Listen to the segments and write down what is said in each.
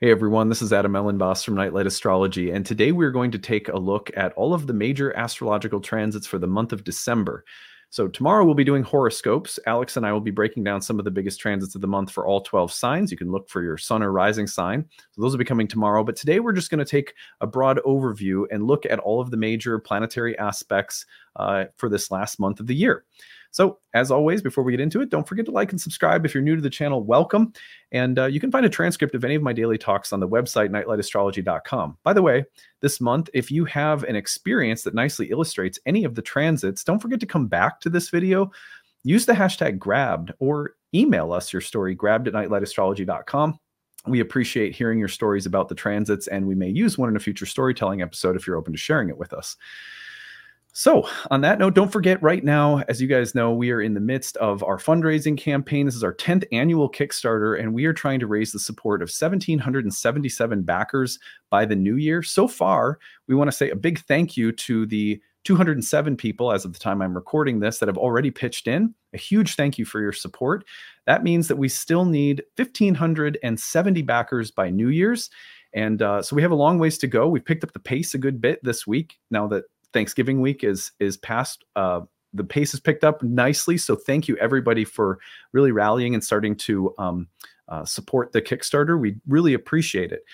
Hey everyone, this is Adam Ellenboss from Nightlight Astrology, and today we're going to take a look at all of the major astrological transits for the month of December. So tomorrow we'll be doing horoscopes. Alex and I will be breaking down some of the biggest transits of the month for all 12 signs. You can look for your sun or rising sign. So those will be coming tomorrow, but today we're just going to take a broad overview and look at all of the major planetary aspects for this last month of the year. So as always, before we get into it, don't forget to like and subscribe. If you're new to the channel, welcome. And you can find a transcript of any of my daily talks on the website, NightlightAstrology.com. By the way, this month, if you have an experience that nicely illustrates any of the transits, don't forget to come back to this video. Use the hashtag grabbed or email us your story, grabbed at NightlightAstrology.com. We appreciate hearing your stories about the transits, and we may use one in a future storytelling episode if you're open to sharing it with us. So on that note, don't forget right now, as you guys know, we are in the midst of our fundraising campaign. This is our 10th annual Kickstarter, and we are trying to raise the support of 1,777 backers by the new year. So far, we want to say a big thank you to the 207 people, as of the time I'm recording this, that have already pitched in. A huge thank you for your support. That means that we still need 1,570 backers by New Year's. And so we have a long ways to go. We've picked up the pace a good bit this week now that Thanksgiving week is past. The pace has picked up nicely. So thank you everybody for really rallying and starting to support the Kickstarter. We really appreciate it.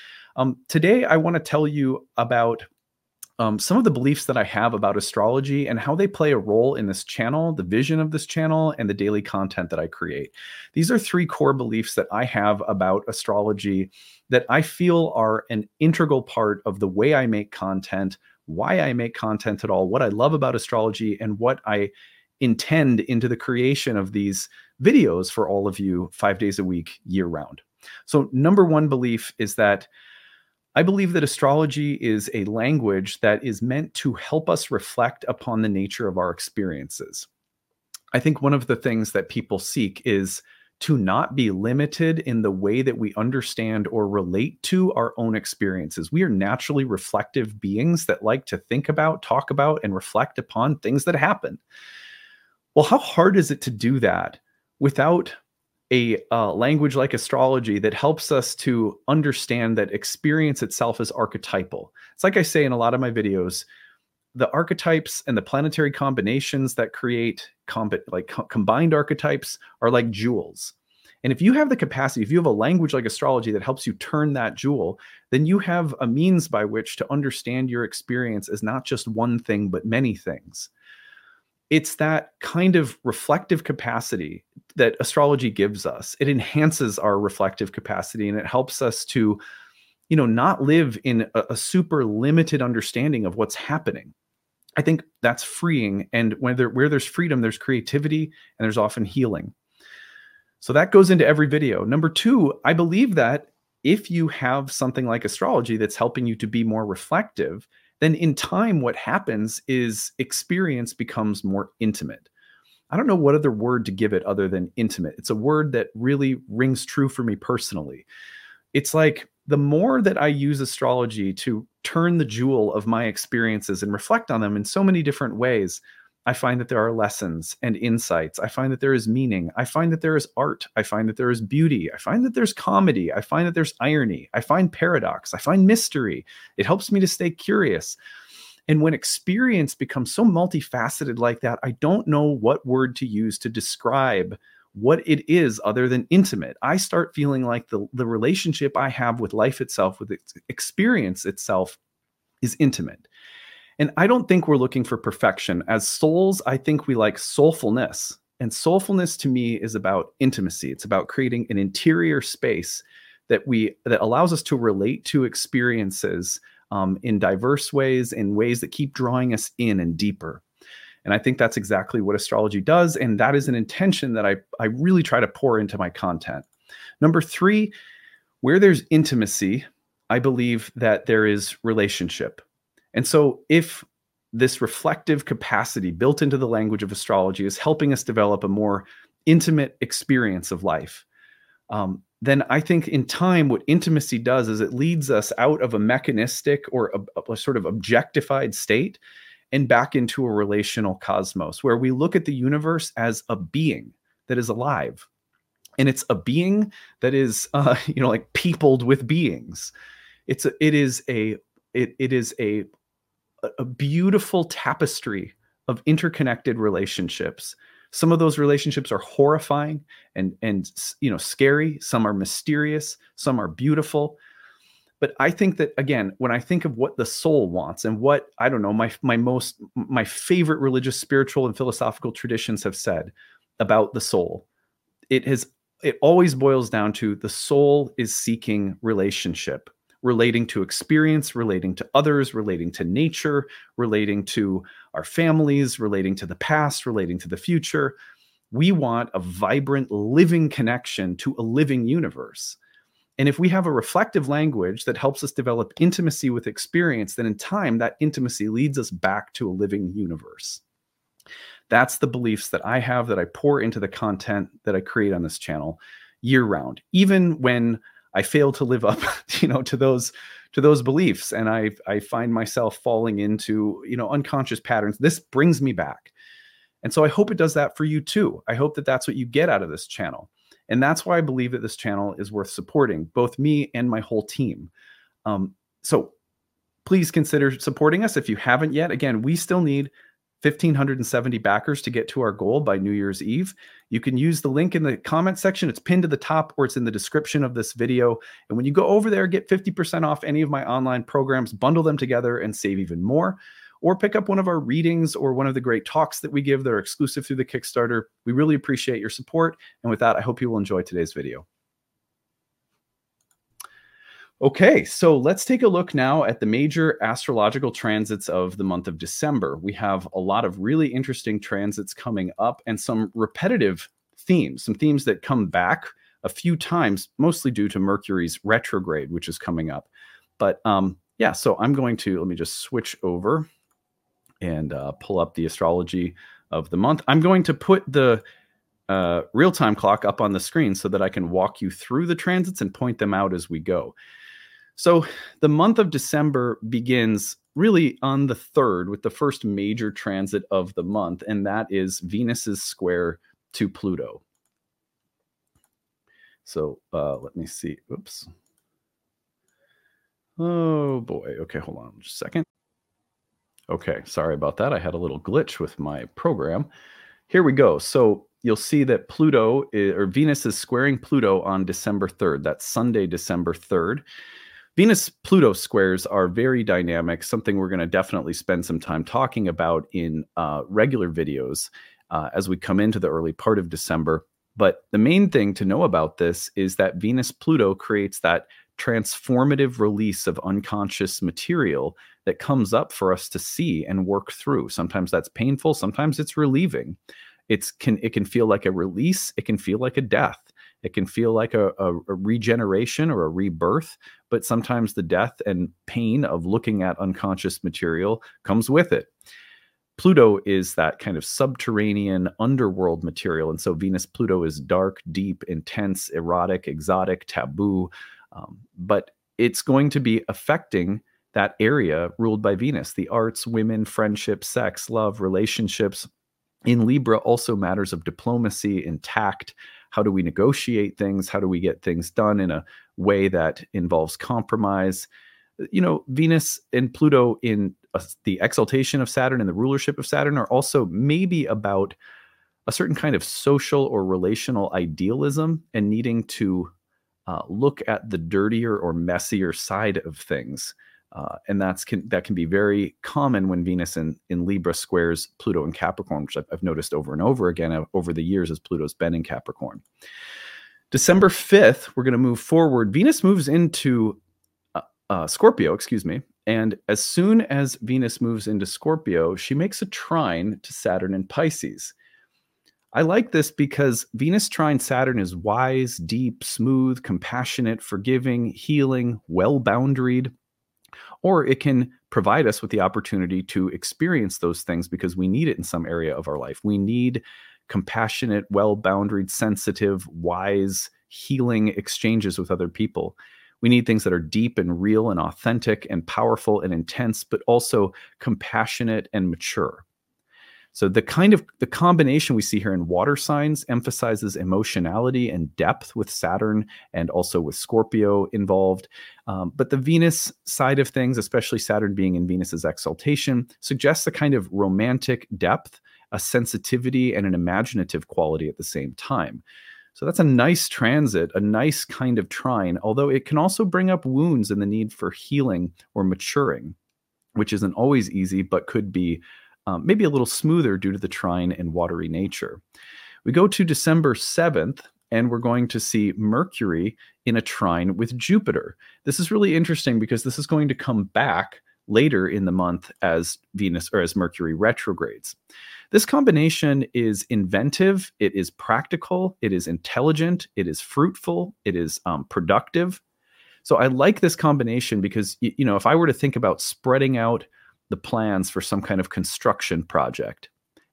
Today, I want to tell you about some of the beliefs that I have about astrology and how they play a role in this channel, the vision of this channel, and the daily content that I create. These are three core beliefs that I have about astrology that I feel are an integral part of the way I make content, why I make content at all, what I love about astrology, and what I intend into the creation of these videos for all of you 5 days a week, year round. So number one belief is that I believe that astrology is a language that is meant to help us reflect upon the nature of our experiences. I think one of the things that people seek is to not be limited in the way that we understand or relate to our own experiences. We are naturally reflective beings that like to think about, talk about, and reflect upon things that happen. Well, how hard is it to do that without a language like astrology that helps us to understand that experience itself is archetypal? It's like I say in a lot of my videos, the archetypes and the planetary combinations that create combined archetypes are like jewels. And if you have the capacity, if you have a language like astrology that helps you turn that jewel, then you have a means by which to understand your experience as not just one thing, but many things. It's that kind of reflective capacity that astrology gives us. It enhances our reflective capacity, and it helps us to, you know, not live in a super limited understanding of what's happening. I think that's freeing. And where there's freedom, there's creativity, and there's often healing. So that goes into every video. Number two, I believe that if you have something like astrology that's helping you to be more reflective, then in time, what happens is experience becomes more intimate. I don't know what other word to give it other than intimate. It's a word that really rings true for me personally. It's like, the more that I use astrology to turn the jewel of my experiences and reflect on them in so many different ways, I find that there are lessons and insights. I find that there is meaning. I find that there is art. I find that there is beauty. I find that there's comedy. I find that there's irony. I find paradox. I find mystery. It helps me to stay curious. And when experience becomes so multifaceted like that, I don't know what word to use to describe what it is other than intimate. I start feeling like the relationship I have with life itself, with its experience itself, is intimate. And I don't think we're looking for perfection. As souls, I think we like soulfulness. And soulfulness to me is about intimacy. It's about creating an interior space that allows us to relate to experiences in diverse ways, in ways that keep drawing us in and deeper. And I think that's exactly what astrology does. And that is an intention that I really try to pour into my content. Number three, where there's intimacy, I believe that there is relationship. And so if this reflective capacity built into the language of astrology is helping us develop a more intimate experience of life, then I think in time, what intimacy does is it leads us out of a mechanistic or a sort of objectified state and back into a relational cosmos where we look at the universe as a being that is alive. And it's a being that is, like peopled with beings. It is a beautiful tapestry of interconnected relationships. Some of those relationships are horrifying and scary. Some are mysterious. Some are beautiful. But I think that, again, when I think of what the soul wants and what, I don't know, my favorite religious, spiritual, and philosophical traditions have said about the soul, it always boils down to the soul is seeking relationship, relating to experience, relating to others, relating to nature, relating to our families, relating to the past, relating to the future. We want a vibrant, living connection to a living universe. And if we have a reflective language that helps us develop intimacy with experience, then in time, that intimacy leads us back to a living universe. That's the beliefs that I have, that I pour into the content that I create on this channel year round, even when I fail to live up, to those beliefs. And I find myself falling into, unconscious patterns. This brings me back. And so I hope it does that for you too. I hope that that's what you get out of this channel. And that's why I believe that this channel is worth supporting, both me and my whole team. So please consider supporting us if you haven't yet. Again, we still need 1,570 backers to get to our goal by New Year's Eve. You can use the link in the comment section. It's pinned to the top, or it's in the description of this video. And when you go over there, get 50% off any of my online programs, bundle them together and save even more. Or pick up one of our readings or one of the great talks that we give that are exclusive through the Kickstarter. We really appreciate your support. And with that, I hope you will enjoy today's video. Okay, so let's take a look now at the major astrological transits of the month of December. We have a lot of really interesting transits coming up and some repetitive themes, some themes that come back a few times, mostly due to Mercury's retrograde, which is coming up. But so I'm going to, let me just switch over and pull up the astrology of the month. I'm going to put the real-time clock up on the screen so that I can walk you through the transits and point them out as we go. So the month of December begins really on the 3rd with the first major transit of the month, and that is Venus's square to Pluto. So let me see. Oops. Oh, boy. Okay, hold on just a second. Okay, sorry about that. I had a little glitch with my program. Here we go. So you'll see that Venus is squaring Pluto on December 3rd. That's Sunday, December 3rd. Venus-Pluto squares are very dynamic, something we're going to definitely spend some time talking about in regular videos as we come into the early part of December. But the main thing to know about this is that Venus-Pluto creates that transformative release of unconscious material that comes up for us to see and work through. Sometimes that's painful. Sometimes it's relieving. It can feel like a release. It can feel like a death. It can feel like a regeneration or a rebirth. But sometimes the death and pain of looking at unconscious material comes with it. Pluto is that kind of subterranean underworld material. And so Venus-Pluto is dark, deep, intense, erotic, exotic, taboo. But it's going to be affecting that area ruled by Venus. The arts, women, friendship, sex, love, relationships. In Libra, also matters of diplomacy and tact. How do we negotiate things? How do we get things done in a way that involves compromise? Venus and Pluto in the exaltation of Saturn and the rulership of Saturn are also maybe about a certain kind of social or relational idealism and needing to look at the dirtier or messier side of things. And that can be very common when Venus in Libra squares Pluto in Capricorn, which I've noticed over and over again over the years as Pluto's been in Capricorn. December 5th, we're going to move forward. Venus moves into Scorpio, excuse me. And as soon as Venus moves into Scorpio, she makes a trine to Saturn in Pisces. I like this because Venus trine Saturn is wise, deep, smooth, compassionate, forgiving, healing, well-boundaried. Or it can provide us with the opportunity to experience those things because we need it in some area of our life. We need compassionate, well-boundaried, sensitive, wise, healing exchanges with other people. We need things that are deep and real and authentic and powerful and intense, but also compassionate and mature. So the combination we see here in water signs emphasizes emotionality and depth with Saturn and also with Scorpio involved. But the Venus side of things, especially Saturn being in Venus's exaltation, suggests a kind of romantic depth, a sensitivity, and an imaginative quality at the same time. So that's a nice transit, a nice kind of trine, although it can also bring up wounds and the need for healing or maturing, which isn't always easy, but could be maybe a little smoother due to the trine and watery nature. We go to December 7th, and we're going to see Mercury in a trine with Jupiter. This is really interesting because this is going to come back later in the month as Venus or as Mercury retrogrades. This combination is inventive, it is practical, it is intelligent, it is fruitful, it is productive. So I like this combination because, you know, if I were to think about spreading out the plans for some kind of construction project,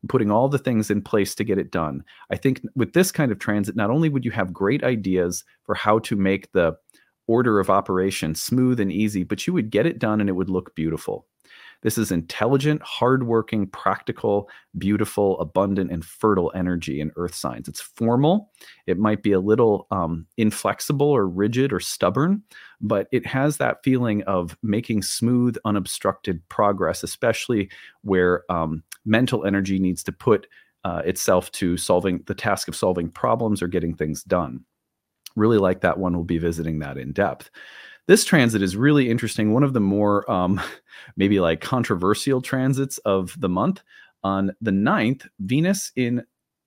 putting all the things in place to get it done, I think with this kind of transit, not only would you have great ideas for how to make the order of operation smooth and easy, but you would get it done and it would look beautiful. This is intelligent, hardworking, practical, beautiful, abundant, and fertile energy in earth signs. It's formal. It might be a little inflexible or rigid or stubborn, but it has that feeling of making smooth, unobstructed progress, especially where mental energy needs to put itself to solving the task of solving problems or getting things done. Really like that one. We'll be visiting that in depth. This transit is really interesting. One of the more maybe like controversial transits of the month. On the 9th, Venus in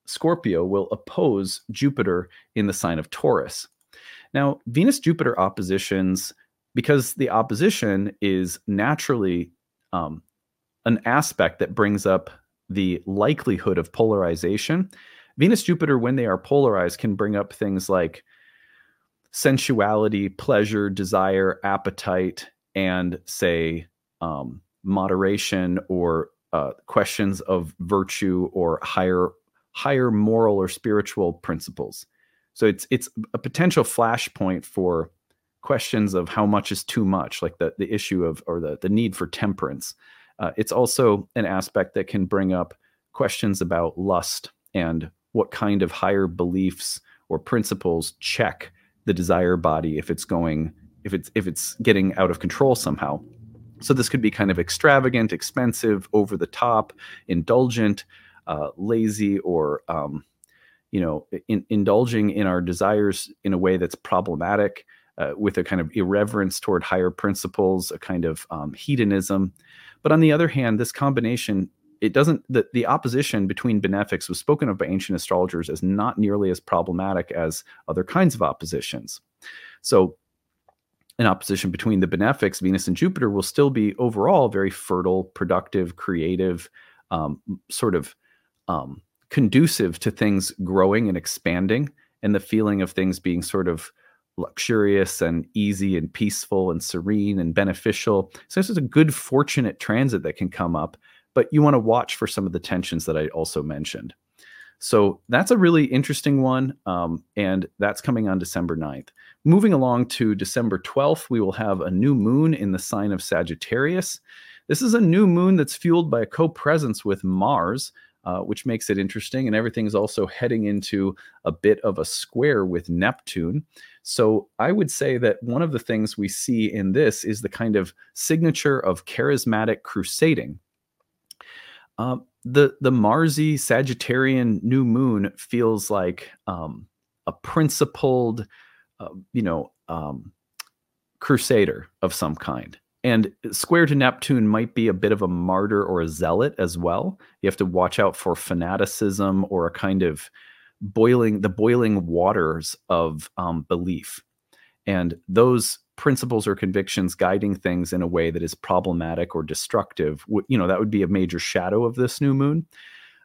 Scorpio will oppose Jupiter in the sign of Taurus. Now, Venus-Jupiter oppositions, because the opposition is naturally an aspect that brings up the likelihood of polarization. Venus-Jupiter, when they are polarized, can bring up things like sensuality, pleasure, desire, appetite, and say moderation or questions of virtue or higher moral or spiritual principles. So it's a potential flashpoint for questions of how much is too much, like the issue of or the need for temperance. It's also an aspect that can bring up questions about lust and what kind of higher beliefs or principles check the desire body if it's getting out of control somehow. So this could be kind of extravagant, expensive, over the top, indulgent, lazy, or indulging in our desires in a way that's problematic, with a kind of irreverence toward higher principles, a kind of hedonism. But on the other hand, this combination, it doesn't, the opposition between benefics was spoken of by ancient astrologers as not nearly as problematic as other kinds of oppositions. So an opposition between the benefics, Venus and Jupiter, will still be overall very fertile, productive, creative, conducive to things growing and expanding, and the feeling of things being sort of luxurious and easy and peaceful and serene and beneficial. So this is a good, fortunate transit that can come up, but you want to watch for some of the tensions that I also mentioned. So that's a really interesting one, and that's coming on December 9th. Moving along to December 12th, we will have a new moon in the sign of Sagittarius. This is a new moon that's fueled by a co-presence with Mars, which makes it interesting, and everything's also heading into a bit of a square with Neptune. So I would say that one of the things we see in this is the kind of signature of charismatic crusading. The Marsy Sagittarian new moon feels like a principled, crusader of some kind. And square to Neptune might be a bit of a martyr or a zealot as well. You have to watch out for fanaticism or a kind of boiling waters of belief. And those principles or convictions guiding things in a way that is problematic or destructive, that would be a major shadow of this new moon.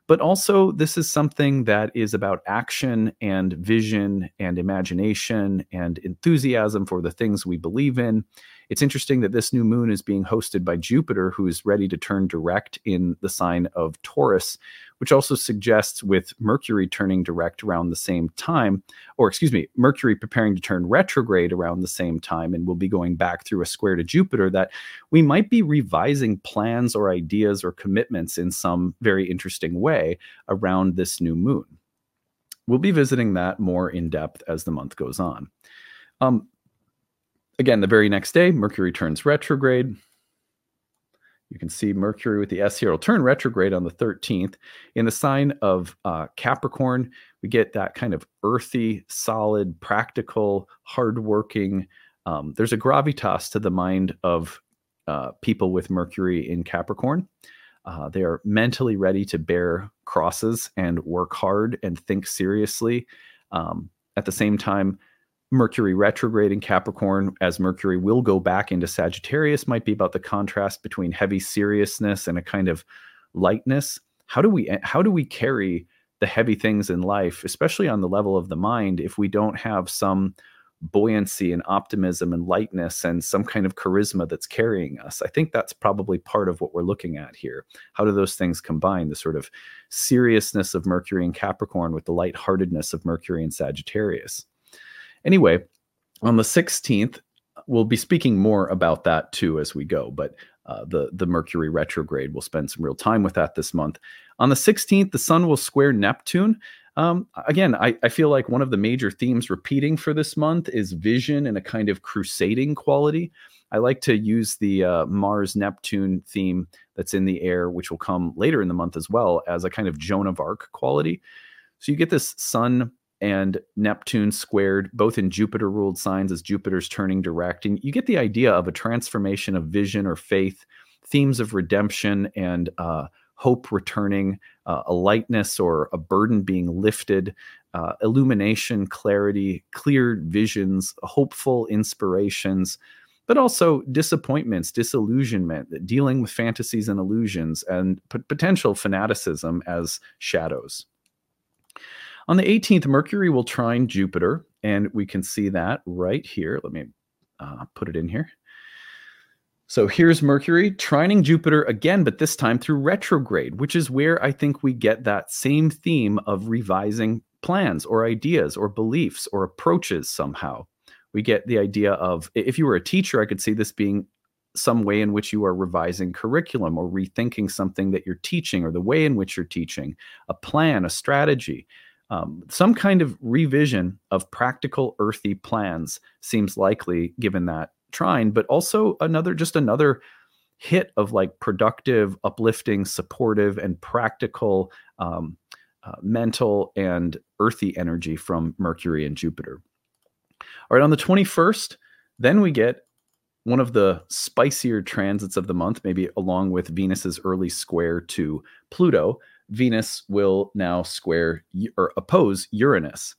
But also, this is something that is about action and vision and imagination and enthusiasm for the things we believe in. It's interesting that this new moon is being hosted by Jupiter, who is ready to turn direct in the sign of Taurus, which also suggests with Mercury turning direct around the same time, or excuse me, Mercury preparing to turn retrograde around the same time, and we'll be going back through a square to Jupiter, that we might be revising plans or ideas or commitments in some very interesting way around this new moon. We'll be visiting that more in depth as the month goes on. Again, the very next day, Mercury turns retrograde. You can see Mercury with the S here will turn retrograde on the 13th. In the sign of Capricorn, we get that kind of earthy, solid, practical, hardworking. There's a gravitas to the mind of people with Mercury in Capricorn. They are mentally ready to bear crosses and work hard and think seriously. At the same time, Mercury retrograde in Capricorn, as Mercury will go back into Sagittarius, might be about the contrast between heavy seriousness and a kind of lightness. How do we carry the heavy things in life, especially on the level of the mind, if we don't have some buoyancy and optimism and lightness and some kind of charisma that's carrying us? I think that's probably part of what we're looking at here. How do those things combine, the sort of seriousness of Mercury in Capricorn with the lightheartedness of Mercury in Sagittarius? Anyway, on the 16th, we'll be speaking more about that too as we go, but the Mercury retrograde, we'll spend some real time with that this month. On the 16th, the Sun will square Neptune. Again, I feel like one of the major themes repeating for this month is vision and a kind of crusading quality. I like to use the Mars-Neptune theme that's in the air, which will come later in the month as well, as a kind of Joan of Arc quality. So you get this Sun and Neptune squared, both in Jupiter-ruled signs as Jupiter's turning direct. And you get the idea of a transformation of vision or faith, themes of redemption and hope returning, a lightness or a burden being lifted, illumination, clarity, clear visions, hopeful inspirations, but also disappointments, disillusionment, dealing with fantasies and illusions, and potential fanaticism as shadows. On the 18th, Mercury will trine Jupiter, and we can see that right here. Let me put it in here. So here's Mercury trining Jupiter again, but this time through retrograde, which is where I think we get that same theme of revising plans or ideas or beliefs or approaches somehow. We get the idea of, if you were a teacher, I could see this being some way in which you are revising curriculum or rethinking something that you're teaching or the way in which you're teaching, a plan, a strategy. Some kind of revision of practical earthy plans seems likely given that trine, but also another hit of like productive, uplifting, supportive, and practical mental and earthy energy from Mercury and Jupiter. All right, on the 21st, then we get one of the spicier transits of the month, maybe along with Venus's early square to Pluto. Venus will now square or oppose Uranus.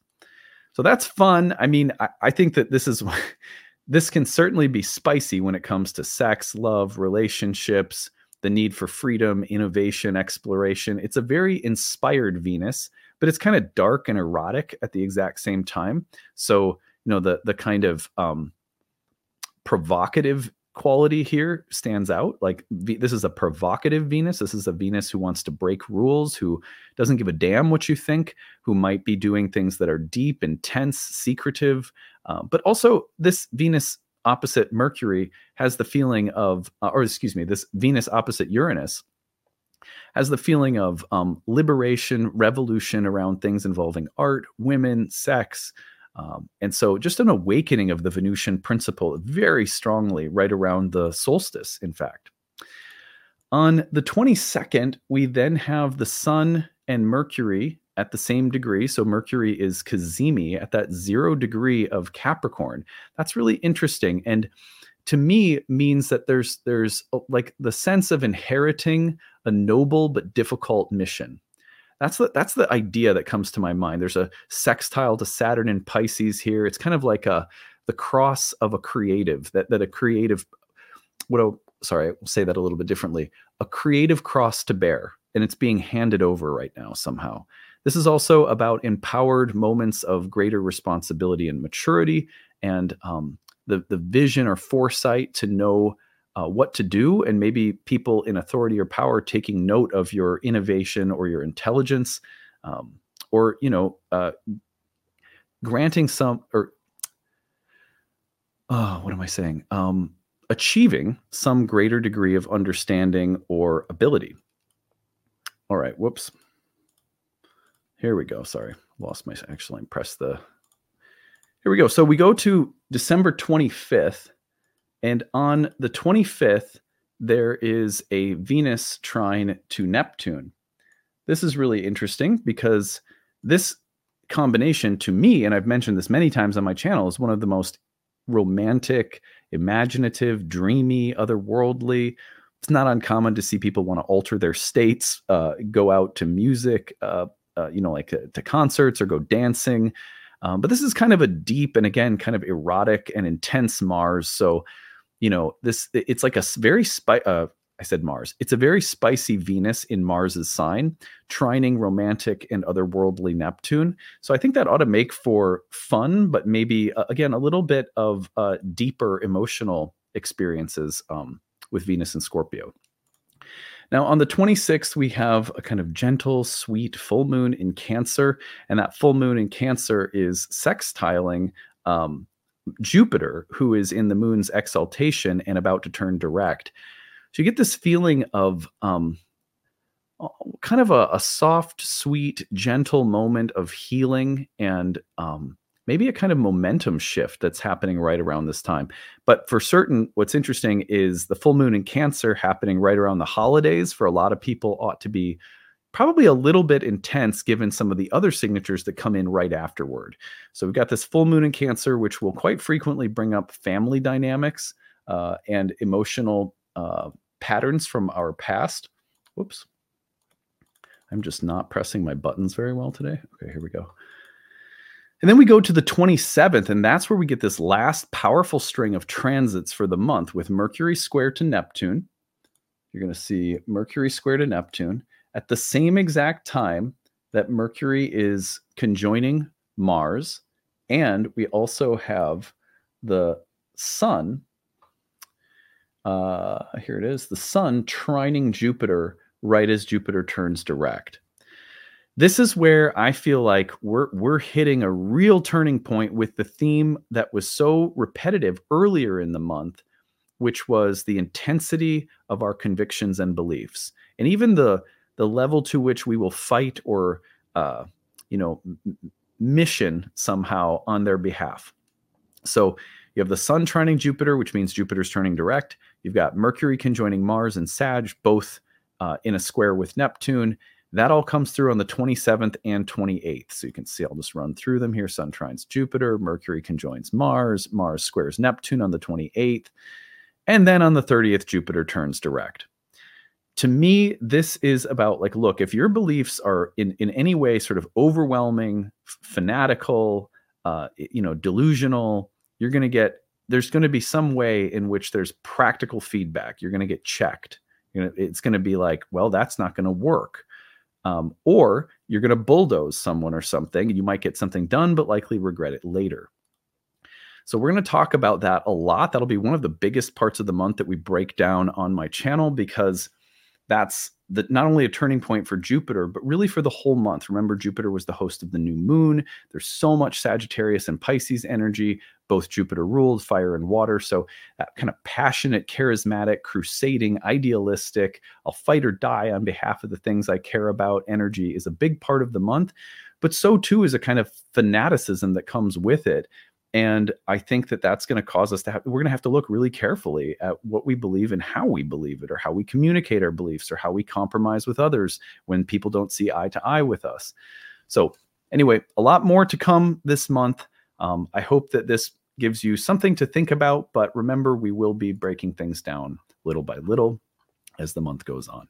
So that's fun. I mean, I think that this can certainly be spicy when it comes to sex, love, relationships, the need for freedom, innovation, exploration. It's a very inspired Venus, but it's kind of dark and erotic at the exact same time. So, you know, the kind of provocative quality here stands out. Like this is a provocative Venus. This is a Venus who wants to break rules, who doesn't give a damn what you think, who might be doing things that are deep, intense, secretive. But also this Venus opposite Mercury has the feeling of, this Venus opposite Uranus has the feeling of liberation, revolution around things involving art, women, sex. And so just an awakening of the Venusian principle very strongly right around the solstice, in fact. On the 22nd, we then have the Sun and Mercury at the same degree. So Mercury is Kazimi at that 0 degree of Capricorn. That's really interesting. And to me means that there's like the sense of inheriting a noble but difficult mission. That's the idea that comes to my mind. There's a sextile to Saturn in Pisces here. It's kind of like the cross of a creative, a creative cross to bear, and it's being handed over right now somehow. This is also about empowered moments of greater responsibility and maturity, and the vision or foresight to know what to do, and maybe people in authority or power taking note of your innovation or your intelligence, or, you know, granting some, or, achieving some greater degree of understanding or ability. All right. Whoops. Here we go. Sorry. Lost my, actually press the, here we go. So we go to December 25th. And on the 25th, there is a Venus trine to Neptune. This is really interesting because this combination to me, and I've mentioned this many times on my channel, is one of the most romantic, imaginative, dreamy, otherworldly. It's not uncommon to see people want to alter their states, go out to music, you know, like to concerts or go dancing. But this is kind of a deep and, again, kind of erotic and intense Mars. So, you know, it's like a very It's a very spicy Venus in Mars's sign, trining romantic and otherworldly Neptune. So I think that ought to make for fun, but maybe, again, a little bit of deeper emotional experiences with Venus and Scorpio. Now, on the 26th, we have a kind of gentle, sweet full moon in Cancer. And that full moon in Cancer is sextiling Jupiter, who is in the moon's exaltation and about to turn direct. So you get this feeling of kind of a soft, sweet, gentle moment of healing and maybe a kind of momentum shift that's happening right around this time. But for certain, what's interesting is the full moon in Cancer happening right around the holidays for a lot of people ought to be probably a little bit intense given some of the other signatures that come in right afterward. So we've got this full moon in Cancer, which will quite frequently bring up family dynamics and emotional patterns from our past. Whoops. I'm just not pressing my buttons very well today. Okay, here we go. And then we go to the 27th, and that's where we get this last powerful string of transits for the month with Mercury square to Neptune. You're going to see Mercury square to Neptune at the same exact time that Mercury is conjoining Mars. And we also have the Sun. Here it is, the Sun trining Jupiter right as Jupiter turns direct. This is where I feel like we're hitting a real turning point with the theme that was so repetitive earlier in the month, which was the intensity of our convictions and beliefs, and even the level to which we will fight or mission somehow on their behalf. So you have the Sun trining Jupiter, which means Jupiter's turning direct. You've got Mercury conjoining Mars and Sag, both in a square with Neptune. That all comes through on the 27th and 28th. So you can see, I'll just run through them here. Sun trines Jupiter, Mercury conjoins Mars, Mars squares Neptune on the 28th. And then on the 30th, Jupiter turns direct. To me, this is about like, look, if your beliefs are in any way sort of overwhelming, fanatical, delusional, there's going to be some way in which there's practical feedback. You're going to get checked. It's going to be like, well, that's not going to work. Or you're going to bulldoze someone or something, and you might get something done, but likely regret it later. So we're going to talk about that a lot. That'll be one of the biggest parts of the month that we break down on my channel, because that's not only a turning point for Jupiter, but really for the whole month. Remember, Jupiter was the host of the new moon. There's so much Sagittarius and Pisces energy. Both Jupiter ruled fire and water. So that kind of passionate, charismatic, crusading, idealistic, I'll fight or die on behalf of the things I care about energy is a big part of the month. But so too is a kind of fanaticism that comes with it. And I think that that's going to cause us to have, we're going to have to look really carefully at what we believe and how we believe it, or how we communicate our beliefs, or how we compromise with others when people don't see eye to eye with us. So anyway, a lot more to come this month. I hope that this gives you something to think about, but remember, we will be breaking things down little by little as the month goes on.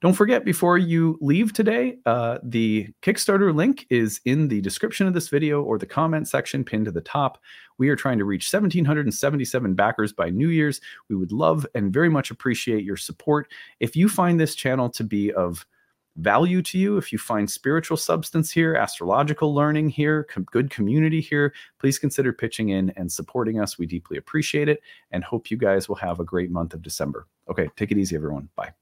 Don't forget, before you leave today, the Kickstarter link is in the description of this video or the comment section pinned to the top. We are trying to reach 1,777 backers by New Year's. We would love and very much appreciate your support. If you find this channel to be of value to you, if you find spiritual substance here, astrological learning here, good community here, please consider pitching in and supporting us. We deeply appreciate it and hope you guys will have a great month of December. Okay, take it easy, everyone. Bye.